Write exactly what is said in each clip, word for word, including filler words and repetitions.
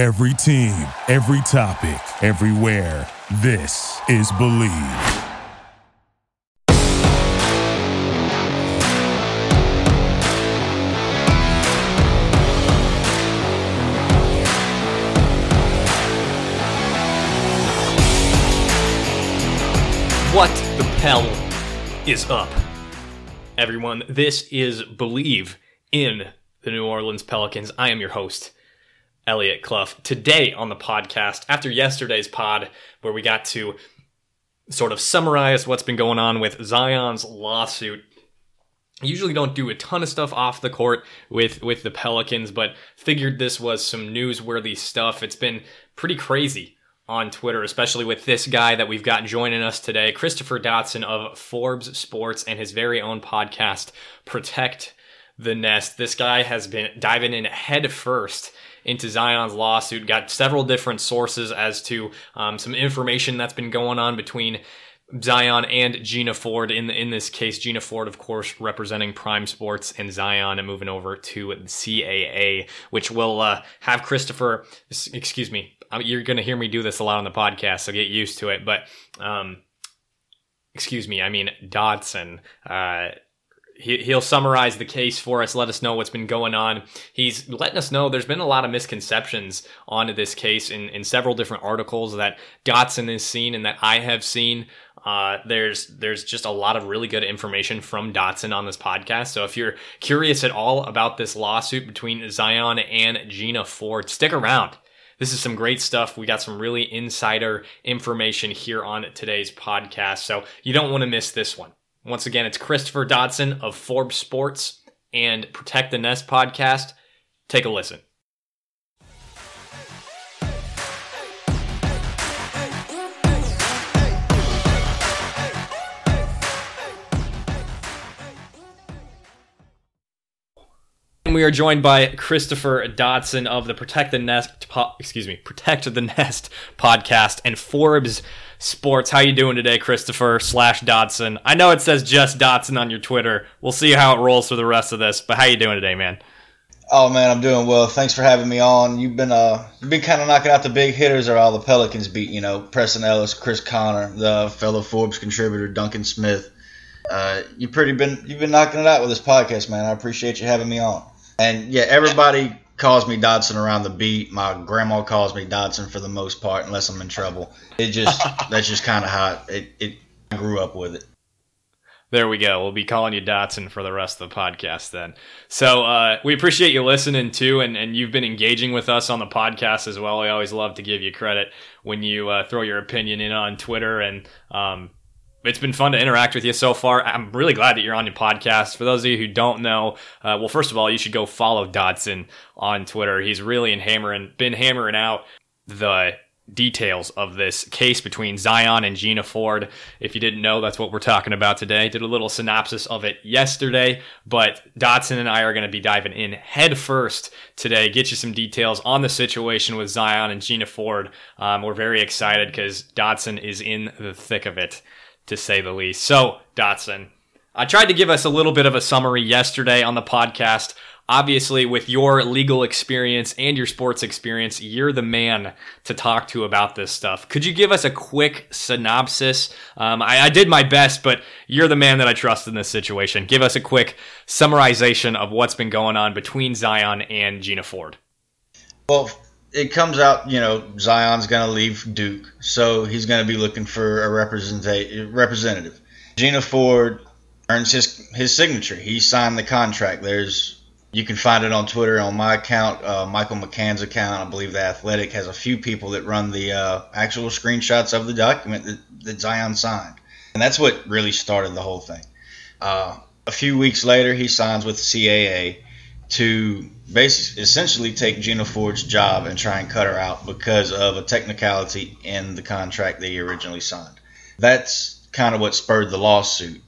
Every team, every topic, everywhere. This is Bleav. What the hell is up, everyone? This is Bleav in the New Orleans Pelicans. I am your host, Elliot Clough. Today on the podcast, after yesterday's pod, where we got to sort of summarize what's been going on with Zion's lawsuit. I usually don't do a ton of stuff off the court with, with the Pelicans, but figured this was some newsworthy stuff. It's been pretty crazy on Twitter, especially with this guy that we've got joining us today, Christopher Dodson of Forbes Sports and his very own podcast, Protect the Nest. This guy has been diving in head first into Zion's lawsuit, got several different sources as to um, some information that's been going on between Zion and Gina Ford. In in this case, Gina Ford, of course, representing Prime Sports, and Zion and moving over to the C A A, which will uh, have Christopher, excuse me, you're going to hear me do this a lot on the podcast, so get used to it. But, um, excuse me, I mean, Dodson, uh, he, he'll summarize the case for us, let us know what's been going on. He's letting us know there's been a lot of misconceptions on this case in, in several different articles that Dodson has seen and that I have seen. Uh, there's, there's just a lot of really good information from Dodson on this podcast. So if you're curious at all about this lawsuit between Zion and Gina Ford, stick around. This is some great stuff. We got some really insider information here on today's podcast, so you don't want to miss this one. Once again, it's Christopher Dodson of Forbes Sports and Protect the Nest podcast. Take a listen. We are joined by Christopher Dodson of the Protect the Nest, po- excuse me, Protect the Nest podcast and Forbes Sports. How you doing today, Christopher slash Dodson? I know it says just Dodson on your Twitter. We'll see how it rolls for the rest of this. But how you doing today, man? Oh man, I'm doing well. Thanks for having me on. You've been uh, you've been kind of knocking out the big hitters, or all the Pelicans beat. You know, Preston Ellis, Chris Connor, the fellow Forbes contributor Duncan Smith. Uh, you pretty been you've been knocking it out with this podcast, man. I appreciate you having me on. And, yeah, everybody calls me Dodson around the beat. My grandma calls me Dodson for the most part, unless I'm in trouble. It just That's just kind of how it, it I grew up with it. There we go. We'll be calling you Dodson for the rest of the podcast then. So uh, we appreciate you listening, too, and, and you've been engaging with us on the podcast as well. We always love to give you credit when you uh, throw your opinion in on Twitter, and um it's been fun to interact with you so far. I'm really glad that you're on your podcast. For those of you who don't know, uh, well, first of all, you should go follow Dodson on Twitter. He's really in hammering, been hammering out the details of this case between Zion and Gina Ford. If you didn't know, that's what we're talking about today. Did a little synopsis of it yesterday, but Dodson and I are going to be diving in head first today, get you some details on the situation with Zion and Gina Ford. Um, we're very excited because Dodson is in the thick of it, to say the least. So, Dodson, I tried to give us a little bit of a summary yesterday on the podcast. Obviously, with your legal experience and your sports experience, you're the man to talk to about this stuff. Could you give us a quick synopsis? Um, I, I did my best, but you're the man that I trust in this situation. Give us a quick summarization of what's been going on between Zion and Gina Ford. Well, it comes out, you know, Zion's going to leave Duke, so he's going to be looking for a representative. Gina Ford earns his his signature. He signed the contract. There's, you can find it on Twitter, on my account, uh, Michael McCann's account. I Bleav The Athletic has a few people that run the uh, actual screenshots of the document that, that Zion signed. And that's what really started the whole thing. Uh, a few weeks later, he signs with the C A A to basically essentially take Gina Ford's job and try and cut her out because of a technicality in the contract they originally signed. That's kind of what spurred the lawsuit.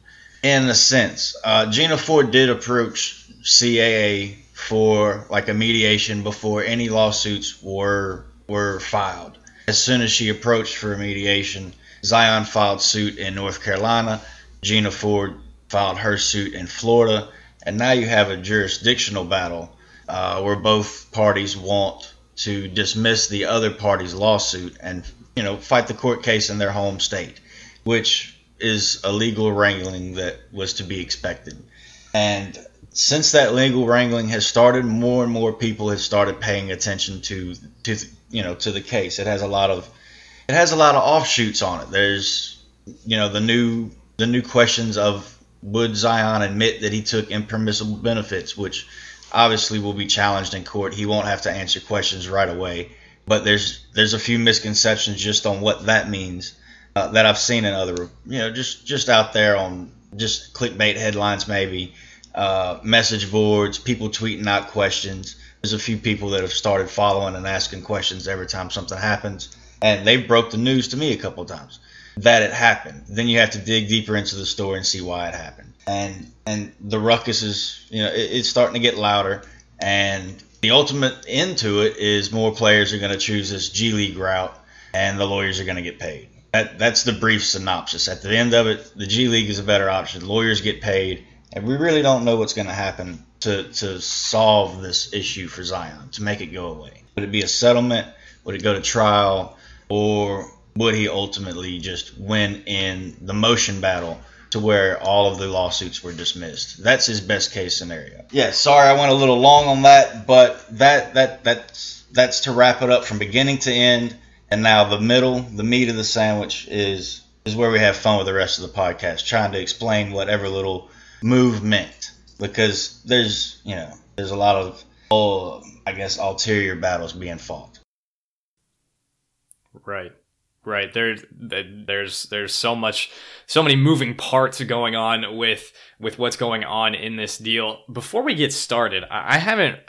In a sense, uh, Gina Ford did approach C A A for like a mediation before any lawsuits were were filed. As soon as she approached for a mediation, Zion filed suit in North Carolina. Gina Ford filed her suit in Florida. And now you have a jurisdictional battle uh, where both parties want to dismiss the other party's lawsuit and, you know, fight the court case in their home state, which is a legal wrangling that was to be expected. And since that legal wrangling has started, more and more people have started paying attention to, to you know, to the case. It has a lot of it has a lot of offshoots on it. There's, you know, the new the new questions of, would Zion admit that he took impermissible benefits, which obviously will be challenged in court. He won't have to answer questions right away. But there's there's a few misconceptions just on what that means uh, that I've seen in other, you know, just, just out there on just clickbait headlines maybe, uh, message boards, people tweeting out questions. There's a few people that have started following and asking questions every time something happens. And they broke the news to me a couple of times that it happened. Then you have to dig deeper into the story and see why it happened. And and the ruckus is, you know, it, it's starting to get louder. And the ultimate end to it is more players are going to choose this G League route, and the lawyers are going to get paid. That that's the brief synopsis. At the end of it, the G League is a better option. Lawyers get paid, and we really don't know what's going to happen to to solve this issue for Zion, to make it go away. Would it be a settlement? Would it go to trial? Or would he ultimately just win in the motion battle to where all of the lawsuits were dismissed? That's his best case scenario. Yeah, sorry I went a little long on that, but that that that's that's to wrap it up from beginning to end. And now the middle, the meat of the sandwich is is where we have fun with the rest of the podcast, trying to explain whatever little move meant, because there's you know there's a lot of oh, I guess ulterior battles being fought. Right. Right. There, there's, there's so much, so many moving parts going on with, with what's going on in this deal. Before we get started, I haven't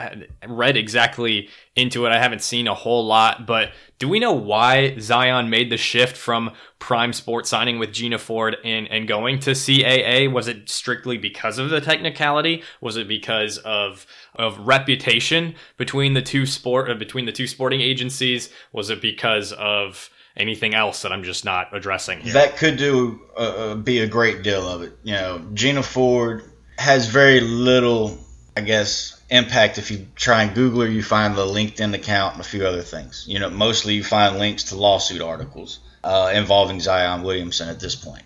read exactly into it. I haven't seen a whole lot, but do we know why Zion made the shift from Prime Sports signing with Gina Ford and, and going to C A A? Was it strictly because of the technicality? Was it because of, of reputation between the two sport, uh, between the two sporting agencies? Was it because of anything else that I'm just not addressing here? That could do uh, be a great deal of it. You know, Gina Ford has very little, I guess, impact. If you try and Google her, you find the LinkedIn account and a few other things. You know, mostly you find links to lawsuit articles uh, involving Zion Williamson at this point.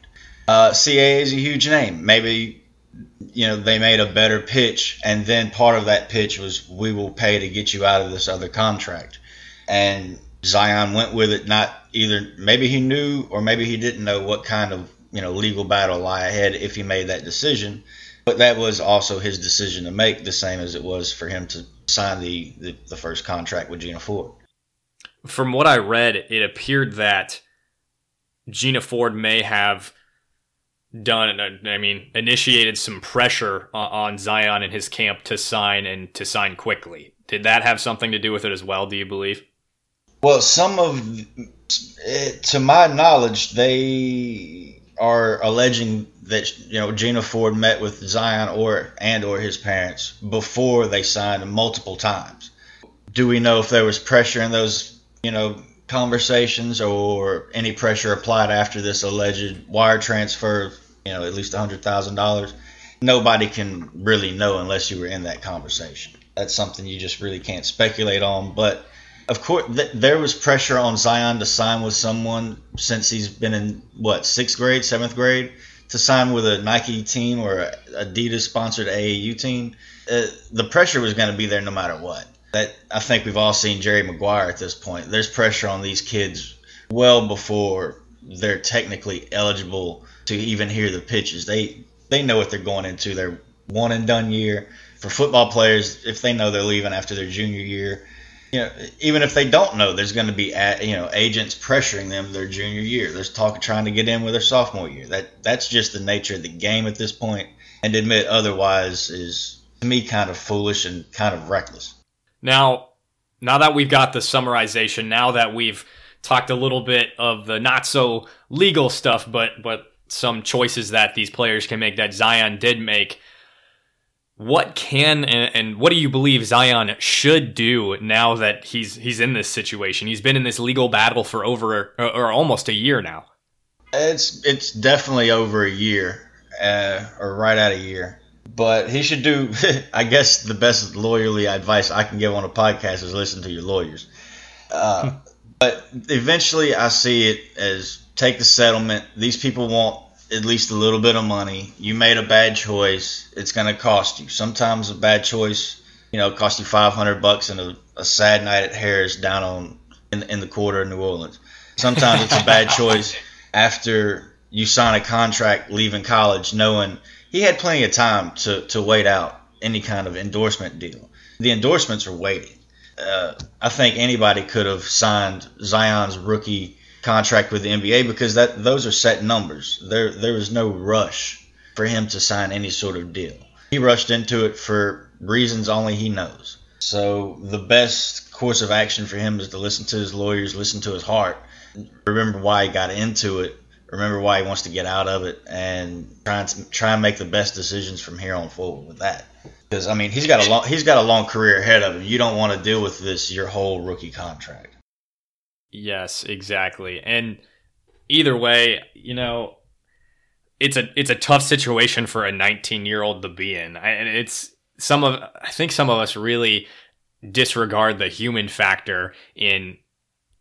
Uh, C A A is a huge name. Maybe, you know, they made a better pitch, and then part of that pitch was, we will pay to get you out of this other contract. And Zion went with it, not either maybe he knew or maybe he didn't know what kind of, you know, legal battle lie ahead if he made that decision, but that was also his decision to make, the same as it was for him to sign the, the, the first contract with Gina Ford. From what I read, it appeared that Gina Ford may have done, I mean, initiated some pressure on Zion and his camp to sign and to sign quickly. Did that have something to do with it as well, do you Bleav? Well, some of, to my knowledge, they are alleging that, you know, Gina Ford met with Zion or and or his parents before they signed multiple times. Do we know if there was pressure in those, you know, conversations, or any pressure applied after this alleged wire transfer of, you know, at least one hundred thousand dollars? Nobody can really know unless you were in that conversation. That's something you just really can't speculate on, but of course, th- there was pressure on Zion to sign with someone since he's been in, what, sixth grade, seventh grade, to sign with a Nike team or a Adidas-sponsored A A U team. Uh, the pressure was going to be there no matter what. That, I think we've all seen Jerry Maguire at this point. There's pressure on these kids well before they're technically eligible to even hear the pitches. They they know what they're going into. Their one-and-done year. For football players, if they know they're leaving after their junior year, you know, even if they don't know, there's going to be, you know, agents pressuring them their junior year. There's talk of trying to get in with their sophomore year. That that's just the nature of the game at this point, and to admit otherwise is, to me, kind of foolish and kind of reckless. Now, now that we've got the summarization, now that we've talked a little bit of the not so legal stuff, but but some choices that these players can make that Zion did make. What can and, and what do you Bleav Zion should do now that he's he's in this situation? He's been in this legal battle for over or, or almost a year now. It's it's definitely over a year, uh, or right at a year. But he should do, I guess, the best lawyerly advice I can give on a podcast is listen to your lawyers. Uh, but eventually I see it as take the settlement. These people want at least a little bit of money. You made a bad choice. It's going to cost you. Sometimes a bad choice, you know, cost you five hundred bucks and a, a sad night at Harris down on in, in the quarter of New Orleans. Sometimes it's a bad choice after you sign a contract leaving college knowing he had plenty of time to, to wait out any kind of endorsement deal. The endorsements are waiting. Uh, I think anybody could have signed Zion's rookie contract with the N B A because that those are set numbers. There there was no rush for him to sign any sort of deal. He rushed into it for reasons only he knows. So the best course of action for him is to listen to his lawyers, listen to his heart, remember why he got into it, remember why he wants to get out of it, and try and try and make the best decisions from here on forward with that. Because I mean, he's got a long he's got a long career ahead of him. You don't want to deal with this your whole rookie contract. Yes, exactly. And either way, you know, it's a it's a tough situation for a nineteen year old to be in, and it's some of I think some of us really disregard the human factor in.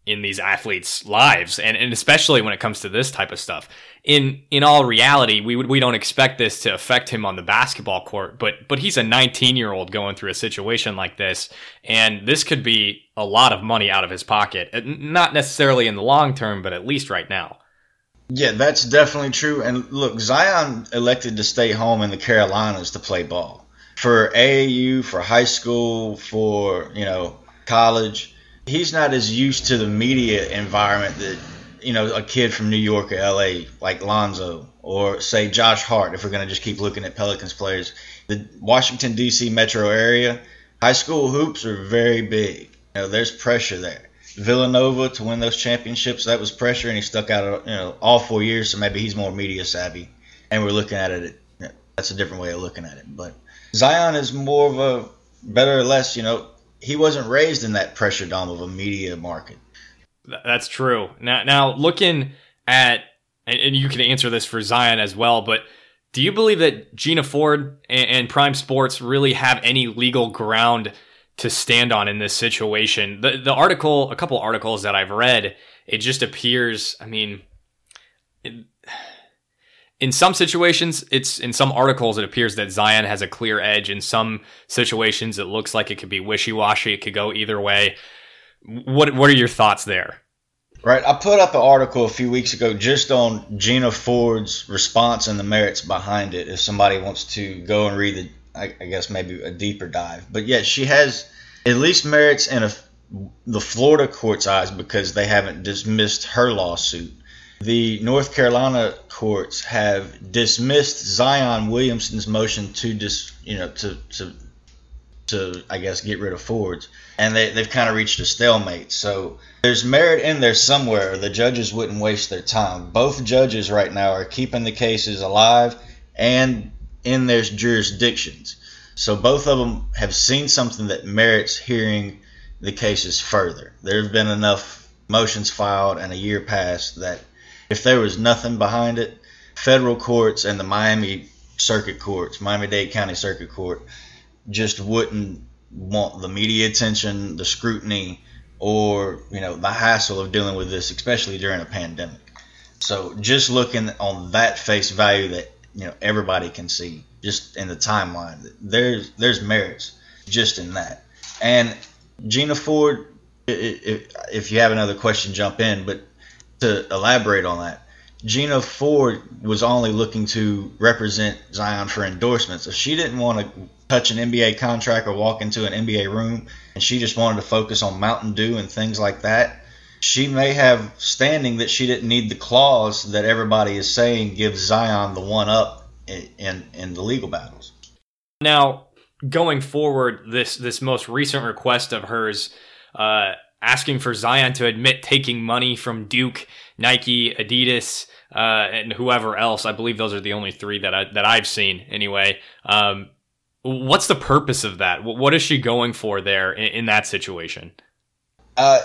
in these athletes' lives, and, and especially when it comes to this type of stuff. In in all reality, we we don't expect this to affect him on the basketball court, but but he's a nineteen-year-old going through a situation like this, and this could be a lot of money out of his pocket, not necessarily in the long term, but at least right now. Yeah, that's definitely true. And look, Zion elected to stay home in the Carolinas to play ball. For A A U, for high school, for, you know, college, he's not as used to the media environment that, you know, a kid from New York or L A like Lonzo or, say, Josh Hart, if we're going to just keep looking at Pelicans players. The Washington, D C metro area, high school hoops are very big. You know, there's pressure there. Villanova, to win those championships, that was pressure, and he stuck out, you know, all four years, so maybe he's more media savvy, and we're looking at it. You know, that's a different way of looking at it. But Zion is more of a better or less, you know, he wasn't raised in that pressure dome of a media market. That's true. Now, now looking at, and you can answer this for Zion as well, but do you Bleav that Gina Ford and, and Prime Sports really have any legal ground to stand on in this situation? The, the article, a couple articles that I've read, it just appears, I mean, it, in some situations, it's in some articles, it appears that Zion has a clear edge. In some situations, it looks like it could be wishy-washy. It could go either way. What What are your thoughts there? Right. I put up an article a few weeks ago just on Gina Ford's response and the merits behind it. If somebody wants to go and read it, I guess maybe a deeper dive. But yeah, she has at least merits in a, the Florida court's eyes because they haven't dismissed her lawsuit. The North Carolina courts have dismissed Zion Williamson's motion to dis, you know, to, to to I guess get rid of Ford's, and they they've kind of reached a stalemate. So there's merit in there somewhere, or the judges wouldn't waste their time. Both judges right now are keeping the cases alive and in their jurisdictions. So both of them have seen something that merits hearing the cases further. There have been enough motions filed and a year passed that if there was nothing behind it, federal courts and the Miami circuit courts, Miami-Dade County Circuit Court, just wouldn't want the media attention, the scrutiny, or, you know, the hassle of dealing with this, especially during a pandemic. So just looking on that face value that, you know, everybody can see just in the timeline, there's there's merits just in that. And Gina Ford, if you have another question, jump in, but to elaborate on that, Gina Ford was only looking to represent Zion for endorsements. If she didn't want to touch an N B A contract or walk into an N B A room, and she just wanted to focus on Mountain Dew and things like that, she may have standing that she didn't need the clause that everybody is saying gives Zion the one up in, in, in the legal battles. Now, going forward, this, this most recent request of hers, uh, asking for Zion to admit taking money from Duke, Nike, Adidas, uh, and whoever else. I Bleav those are the only three that I, that I've seen anyway. Um, what's the purpose of that? What is she going for there in, in that situation? Uh,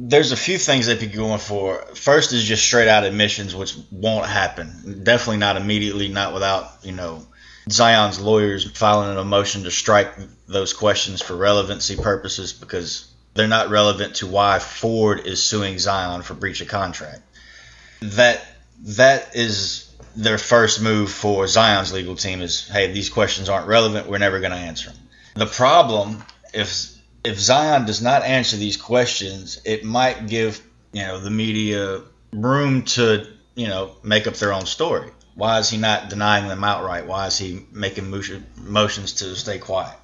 there's a few things that they'd be going for. First is just straight out admissions, which won't happen. Definitely not immediately, not without, you know, Zion's lawyers filing a motion to strike those questions for relevancy purposes because They're not relevant to why Ford is suing Zion for breach of contract. That that is their first move for Zion's legal team is, hey, these questions aren't relevant. We're never going to answer them. The problem, if if Zion does not answer these questions, it might give, you know, the media room to, you know, make up their own story. Why is he not denying them outright? Why is he making motion, motions to stay quiet?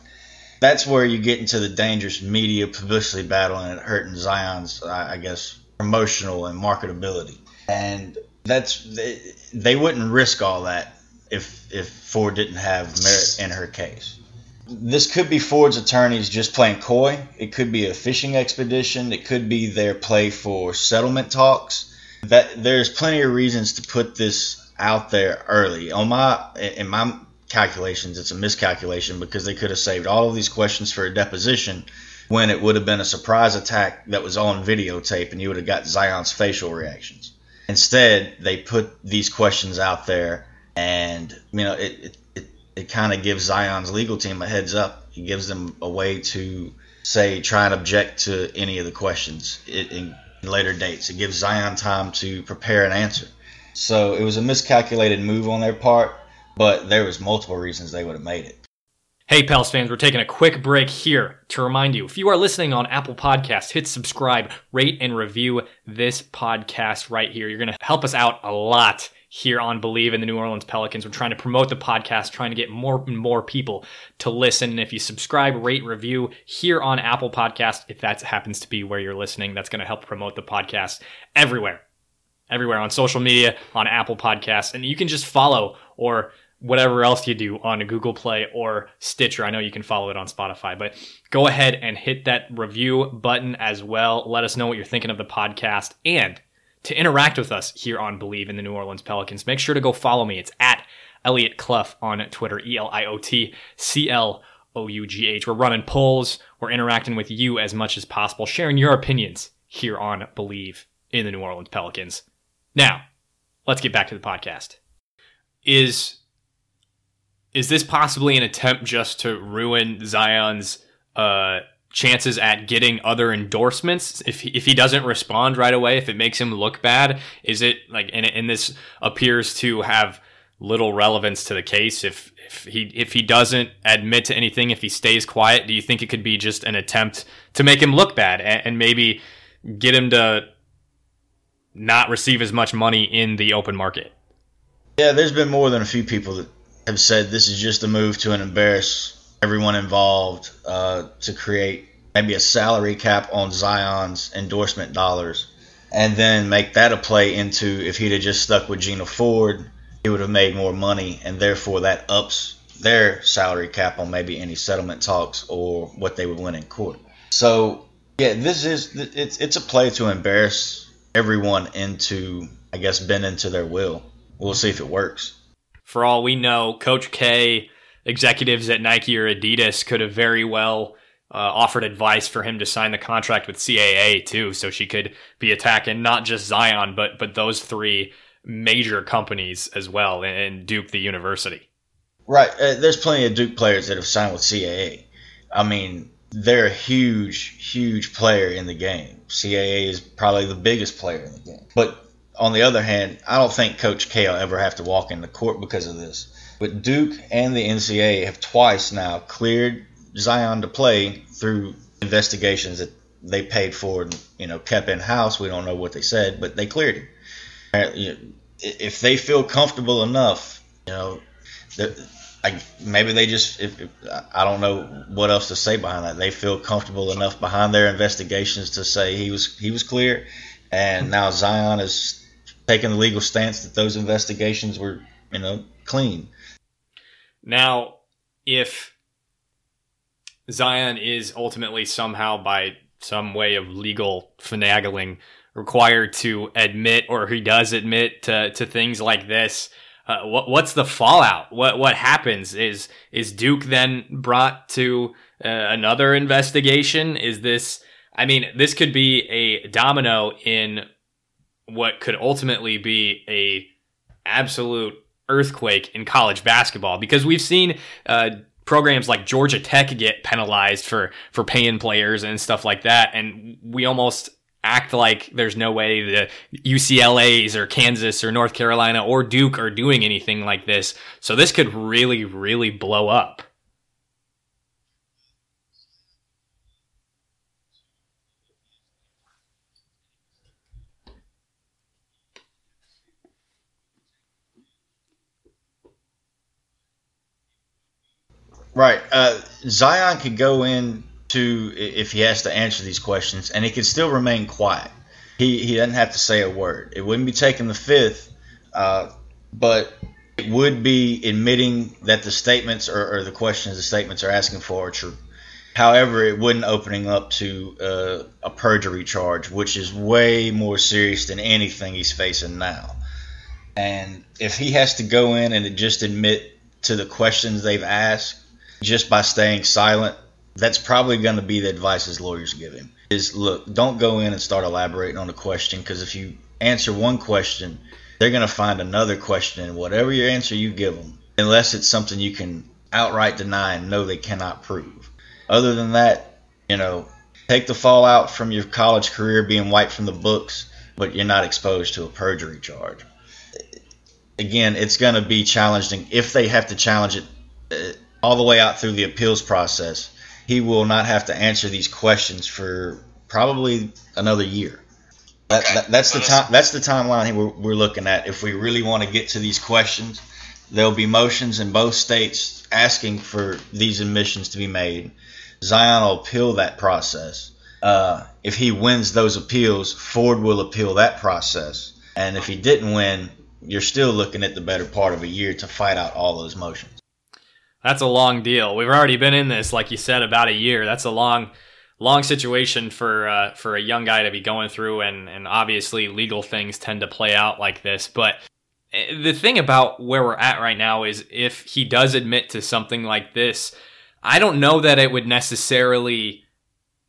That's where you get into the dangerous media publicity battle, and it hurting Zion's, I guess, promotional and marketability. And that's they, they wouldn't risk all that if if Ford didn't have merit in her case. This could be Ford's attorneys just playing coy. It could be a fishing expedition. It could be their play for settlement talks. That there's plenty of reasons to put this out there early. On my in my calculations, it's a miscalculation because they could have saved all of these questions for a deposition when it would have been a surprise attack that was on videotape and you would have got Zion's facial reactions. Instead, they put these questions out there, and you know it. it It kind of gives Zion's legal team a heads up. It gives them a way to, say, try and object to any of the questions in later dates. It gives Zion time to prepare an answer. So it was a miscalculated move on their part, but there was multiple reasons they would have made it. Hey, Pels fans, we're taking a quick break here to remind you, if you are listening on Apple Podcasts, hit subscribe, rate, and review this podcast right here. You're going to help us out a lot here on Bleav and the New Orleans Pelicans. We're trying to promote the podcast, trying to get more and more people to listen. And if you subscribe, rate, review here on Apple Podcasts, if that happens to be where you're listening, that's going to help promote the podcast everywhere, everywhere on social media, on Apple Podcasts. And you can just follow or whatever else you do on Google Play or Stitcher. I know you can follow it on Spotify, but go ahead and hit that review button as well. Let us know what you're thinking of the podcast. And to interact with us here on Bleav in the New Orleans Pelicans, make sure to go follow me. It's at Elliot Clough on Twitter, E L I O T C L O U G H. We're running polls. We're interacting with you as much as possible, sharing your opinions here on Bleav in the New Orleans Pelicans. Now, let's get back to the podcast. Is, is this possibly an attempt just to ruin Zion's uh? chances at getting other endorsements if he, if he doesn't respond right away, if it makes him look bad? Is it like, and, and this appears to have little relevance to the case. If if he if he doesn't admit to anything, if he stays quiet, do you think it could be just an attempt to make him look bad and, and maybe get him to not receive as much money in the open market? Yeah, there's been more than a few people that have said this is just a move to an embarrass everyone involved uh, to create maybe a salary cap on Zion's endorsement dollars, and then make that a play into, if he'd have just stuck with Gina Ford, he would have made more money, and therefore that ups their salary cap on maybe any settlement talks or what they would win in court. So yeah, this is it's it's a play to embarrass everyone into, I guess, bend into their will. We'll see if it works. For all we know, Coach K, executives at Nike or Adidas could have very well uh, offered advice for him to sign the contract with C A A too, so she could be attacking not just Zion, but but those three major companies as well, and Duke, the university. Right. Uh, there's plenty of Duke players that have signed with C A A. I mean, they're a huge, huge player in the game. C A A is probably the biggest player in the game. But on the other hand, I don't think Coach K will ever have to walk into court because of this. But Duke and the N C A A have twice now cleared Zion to play through investigations that they paid for and, you know, kept in-house. We don't know what they said, but they cleared him. If they feel comfortable enough, you know, I, maybe they just if, if, I don't know what else to say behind that. They feel comfortable enough behind their investigations to say he was he was clear, and now Zion is taking the legal stance that those investigations were, you know, clean. Now, if Zion is ultimately somehow by some way of legal finagling required to admit, or he does admit to, to things like this, uh, what what's the fallout? What what happens? Is is Duke then brought to uh, another investigation? Is this, I mean, this could be a domino in what could ultimately be a absolute earthquake in college basketball, because we've seen uh, programs like Georgia Tech get penalized for, for paying players and stuff like that. And we almost act like there's no way the U C L A's or Kansas or North Carolina or Duke are doing anything like this. So this could really, really blow up. Right. Uh, Zion could go in to, if he has to answer these questions, and he could still remain quiet. He he doesn't have to say a word. It wouldn't be taking the fifth, uh, but it would be admitting that the statements or, or the questions the statements are asking for are true. However, it wouldn't opening up to uh, a perjury charge, which is way more serious than anything he's facing now. And if he has to go in and just admit to the questions they've asked, just by staying silent, that's probably going to be the advice his lawyers give him, is look, don't go in and start elaborating on the question, because if you answer one question, they're going to find another question, and whatever your answer you give them, unless it's something you can outright deny and know they cannot prove. Other than that, you know, take the fallout from your college career being wiped from the books, but you're not exposed to a perjury charge. Again, it's going to be challenging if they have to challenge it uh, all the way out through the appeals process. He will not have to answer these questions for probably another year. That, that, that's the time. That's the timeline we're, we're looking at. If we really want to get to these questions, there'll be motions in both states asking for these admissions to be made. Zion will appeal that process. Uh, if he wins those appeals, Ford will appeal that process. And if he didn't win, you're still looking at the better part of a year to fight out all those motions. That's a long deal. We've already been in this, like you said, about a year. That's a long, long situation for uh, for a young guy to be going through, and, and obviously legal things tend to play out like this. But the thing about where we're at right now is if he does admit to something like this, I don't know that it would necessarily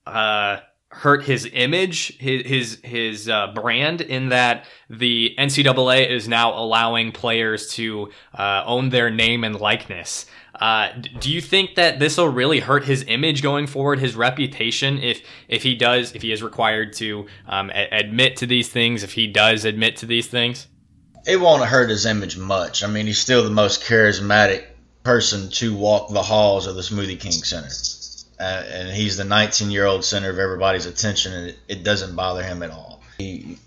uh, hurt his image, his his, his uh, brand, in that the N C double A is now allowing players to uh, own their name and likeness. Uh, do you think that this will really hurt his image going forward, his reputation, if if he does, if he is required to um, a- admit to these things, if he does admit to these things? It won't hurt his image much. I mean, he's still the most charismatic person to walk the halls of the Smoothie King Center. Uh, and he's the nineteen-year-old center of everybody's attention, and it, it doesn't bother him at all. He,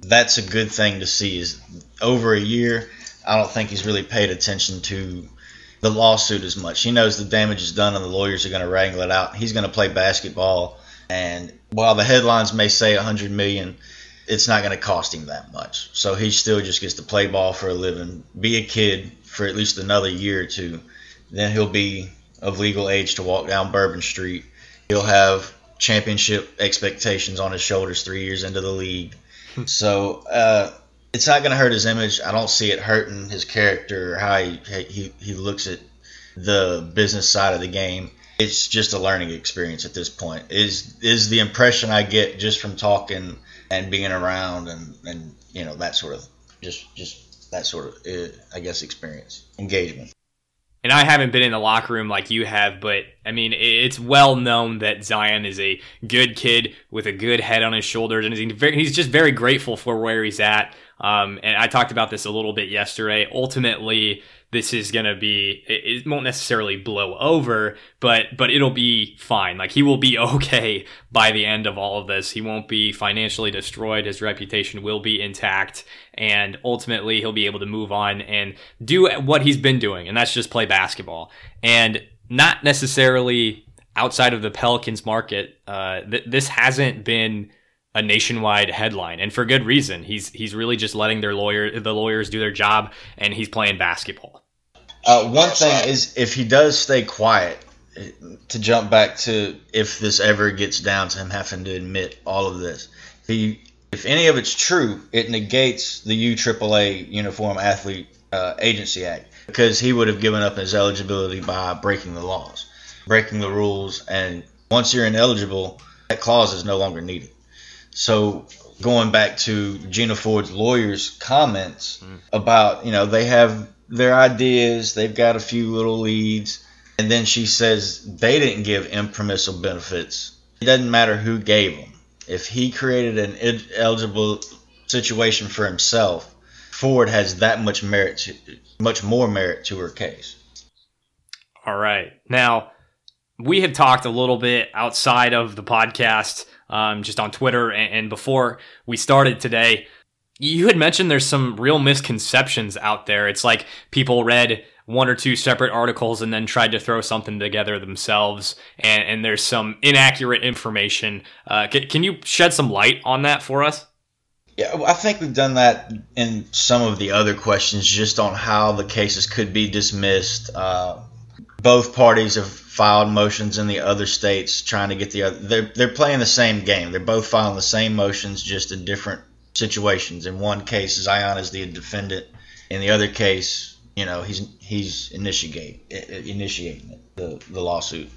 that's a good thing to see, is over a year, I don't think he's really paid attention to the lawsuit as much. He knows the damage is done and the lawyers are going to wrangle it out. He's going to play basketball, and while the headlines may say one hundred million dollars, it's not going to cost him that much. So he still just gets to play ball for a living, be a kid for at least another year or two. Then he'll be of legal age to walk down Bourbon Street. He'll have championship expectations on his shoulders three years into the league. So uh it's not going to hurt his image. I don't see it hurting his character or how he, he he looks at the business side of the game. It's just a learning experience at this point, is is the impression I get just from talking and being around and, and you know, that sort of just just that sort of, I guess, experience, engagement. And I haven't been in the locker room like you have, but I mean, it's well known that Zion is a good kid with a good head on his shoulders, and he's just very grateful for where he's at. Um, and I talked about this a little bit yesterday. Ultimately, this is going to be, it, it won't necessarily blow over, but but it'll be fine. Like, he will be okay by the end of all of this. He won't be financially destroyed. His reputation will be intact. And ultimately, he'll be able to move on and do what he's been doing. And that's just play basketball. And not necessarily outside of the Pelicans market. Uh, th- this hasn't been a nationwide headline, and for good reason. He's he's really just letting their lawyer the lawyers do their job, and he's playing basketball. Uh, one thing is, if he does stay quiet, to jump back to if this ever gets down to him having to admit all of this, he if any of it's true, it negates the U triple A Uniform Athlete uh, Agency Act, because he would have given up his eligibility by breaking the laws, breaking the rules, and once you're ineligible, that clause is no longer needed. So going back to Gina Ford's lawyers' comments about, you know, they have their ideas, they've got a few little leads, And then she says they didn't give impermissible benefits. It doesn't matter who gave them. If he created an eligible situation for himself, Ford has that much merit, to, much more merit to her case. All right. Now, we had talked a little bit outside of the podcast, um, just on Twitter, and, and before we started today, you had mentioned there's some real misconceptions out there. It's like people read one or two separate articles and then tried to throw something together themselves, and, and there's some inaccurate information. Uh, can, can you shed some light on that for us? Yeah, well, I think we've done that in some of the other questions, just on how the cases could be dismissed. Uh, both parties have filed motions in the other states trying to get the other. They're, they're playing the same game. They're both filing the same motions, just in different situations. In one case, Zion is the defendant. In the other case, you know, he's he's initiate, initiating it, the, the lawsuit.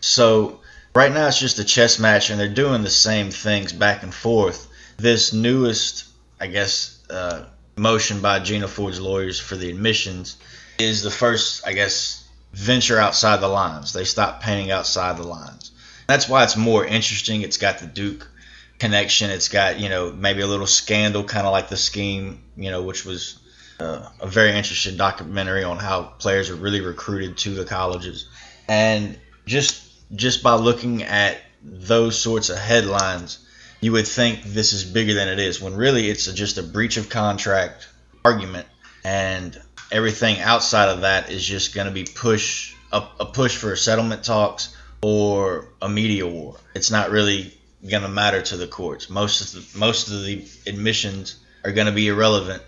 So right now it's just a chess match, and they're doing the same things back and forth. This newest, I guess, uh, motion by Gina Ford's lawyers for the admissions is the first, I guess, venture outside the lines. They stopped painting outside the lines. That's why it's more interesting. It's got the Duke connection. It's got, you know, maybe a little scandal, kind of like the scheme, you know, which was – Uh, a very interesting documentary on how players are really recruited to the colleges. And just just by looking at those sorts of headlines, you would think this is bigger than it is, when really it's a, just a breach of contract argument, and everything outside of that is just going to be push a, a push for settlement talks or a media war. It's not really going to matter to the courts. Most of the, most of the admissions are going to be irrelevant.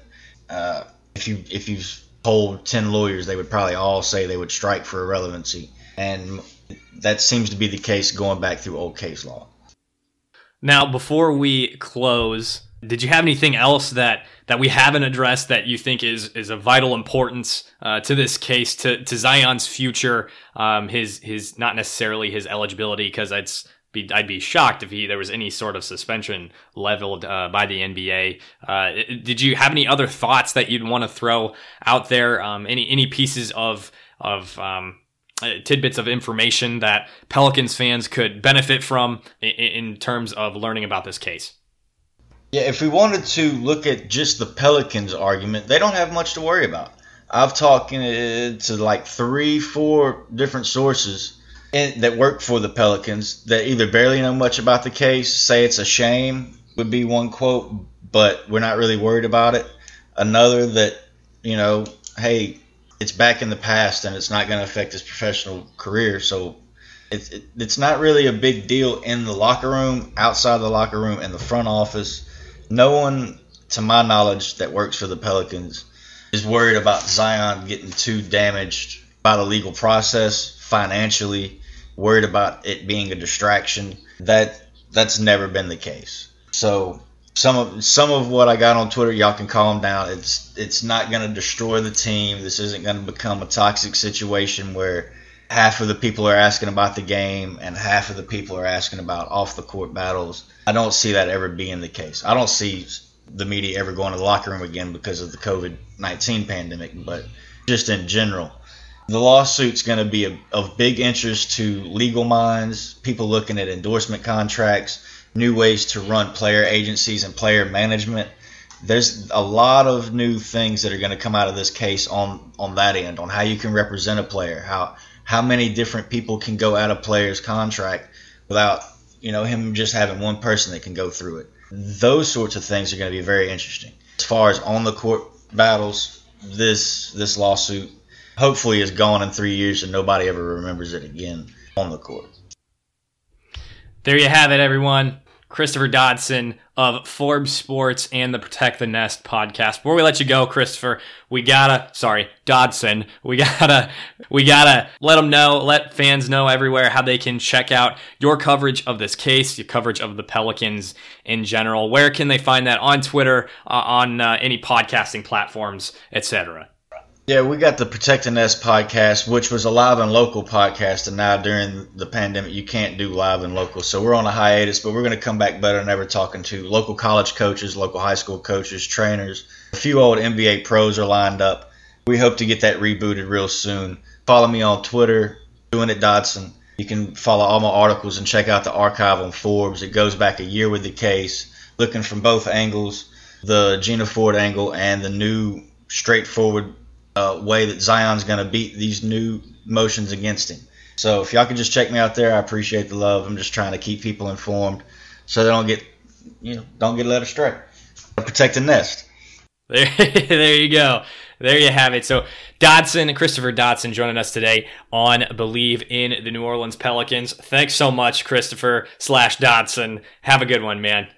Uh, If you if you polled ten lawyers, they would probably all say they would strike for irrelevancy. And that seems to be the case going back through old case law. Now, before we close, did you have anything else that, that we haven't addressed that you think is, is of vital importance uh, to this case, to, to Zion's future, um, his his not necessarily his eligibility, because I'd be, I'd be shocked if he there was any sort of suspension leveled uh, by the N B A. Uh, did you have any other thoughts that you'd want to throw out there? Um, any any pieces of of um, tidbits of information that Pelicans fans could benefit from in, in terms of learning about this case? Yeah, if we wanted to look at just the Pelicans argument, they don't have much to worry about. I've talked to like three, four different sources And that work for the Pelicans that either barely know much about the case, say it's a shame would be one quote, but we're not really worried about it. Another that, you know, hey, it's back in the past and it's not going to affect his professional career. So it's, it, it's not really a big deal in the locker room, outside the locker room, in the front office. No one, to my knowledge, that works for the Pelicans is worried about Zion getting too damaged by the legal process financially, worried about it being a distraction. That that's never been the case. So some of some of what I got on Twitter, y'all can calm down. It's it's not going to destroy the team. This isn't going to become a toxic situation where half of the people are asking about the game and half of the people are asking about off the court battles. I don't see that ever being the case. I don't see the media ever going to the locker room again because of the covid nineteen pandemic, but just in general. The lawsuit's going to be a, of big interest to legal minds, people looking at endorsement contracts, new ways to run player agencies and player management. There's a lot of new things that are going to come out of this case on, on that end, on how you can represent a player, how how many different people can go at a player's contract without, you know, him just having one person that can go through it. Those sorts of things are going to be very interesting. As far as on the court battles, this this lawsuit hopefully is gone in three years and nobody ever remembers it again on the court. There you have it, everyone. Christopher Dodson of Forbes Sports and the Protect the Nest podcast. Before we let you go, Christopher, we gotta, sorry, Dodson, we gotta, we gotta let them know, let fans know everywhere how they can check out your coverage of this case, your coverage of the Pelicans in general. Where can they find that? On Twitter, uh, on uh, any podcasting platforms, et cetera? Yeah, we got the Protect the Nest podcast, which was a live and local podcast, and now during the pandemic, you can't do live and local. So we're on a hiatus, but we're going to come back better than ever, talking to local college coaches, local high school coaches, trainers. A few old N B A pros are lined up. We hope to get that rebooted real soon. Follow me on Twitter Doing It Dodson. You can follow all my articles and check out the archive on Forbes. It goes back a year with the case, looking from both angles, the Gina Ford angle and the new straightforward uh, way that Zion's going to beat these new motions against him. So if y'all can just check me out there, I appreciate the love. I'm just trying to keep people informed so they don't get, you know, don't get led astray. Protect the Nest. There, there you go. There you have it. So Dodson, Christopher Dodson, joining us today on Bleav in the New Orleans Pelicans. Thanks so much, Christopher slash Dodson. Have a good one, man.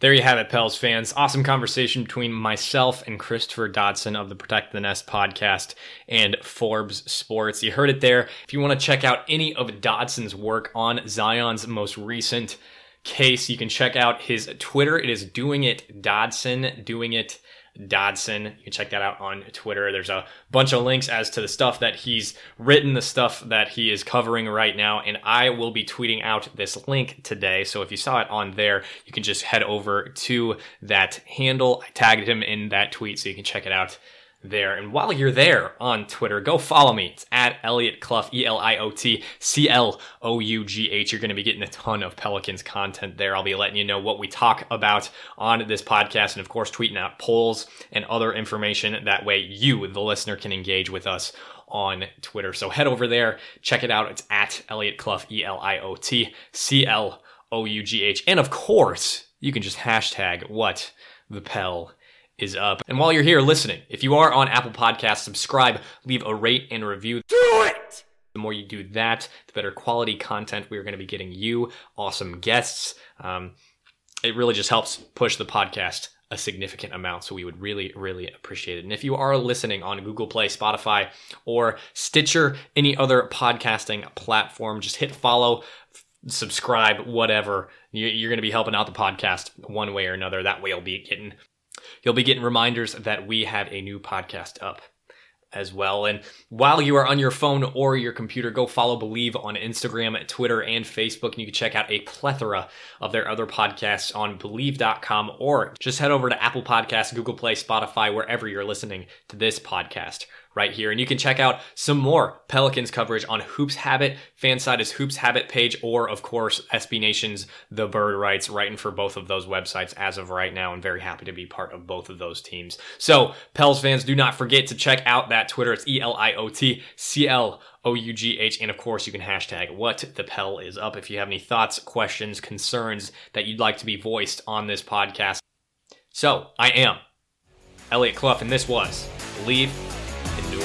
There you have it, Pels fans. Awesome conversation between myself and Christopher Dodson of the Protect the Nest podcast and Forbes Sports. You heard it there. If you want to check out any of Dodson's work on Zion's most recent case, you can check out his Twitter. It is Doing It Dodson, Doing It Dodson. You can check that out on Twitter. There's a bunch of links as to the stuff that he's written, the stuff that he is covering right now, and I will be tweeting out this link today. So if you saw it on there, you can just head over to that handle. I tagged him in that tweet so you can check it out there. And while you're there on Twitter, go follow me. It's at Elliot Clough, E L I O T C L O U G H. You're going to be getting a ton of Pelicans content there. I'll be letting you know what we talk about on this podcast and, of course, tweeting out polls and other information. That way you, the listener, can engage with us on Twitter. So head over there. Check it out. It's at Elliot Clough, E L I O T C L O U G H. And, of course, you can just hashtag what the Pel is up. And while you're here listening, if you are on Apple Podcasts, subscribe, Bleav a rate and review. Do it! The more you do that, the better quality content we are going to be getting you, awesome guests. Um, it really just helps push the podcast a significant amount, so we would really, really appreciate it. And if you are listening on Google Play, Spotify, or Stitcher, any other podcasting platform, just hit follow, subscribe, whatever. You're going to be helping out the podcast one way or another. That way you'll be getting... You'll be getting reminders that we have a new podcast up as well. And while you are on your phone or your computer, go follow Bleav on Instagram, Twitter, and Facebook. And you can check out a plethora of their other podcasts on Bleav dot com, or just head over to Apple Podcasts, Google Play, Spotify, wherever you're listening to this podcast right here. And you can check out some more Pelicans coverage on Hoops Habit, Fanside's Hoops Habit page, or, of course, S B Nation's The Bird Rights, writing for both of those websites as of right now, and very happy to be part of both of those teams. So, Pels fans, do not forget to check out that Twitter. It's E L I O T C L O U G H. And, of course, you can hashtag what the Pel is up if you have any thoughts, questions, concerns that you'd like to be voiced on this podcast. So, I am Elliot Clough, and this was Bleav New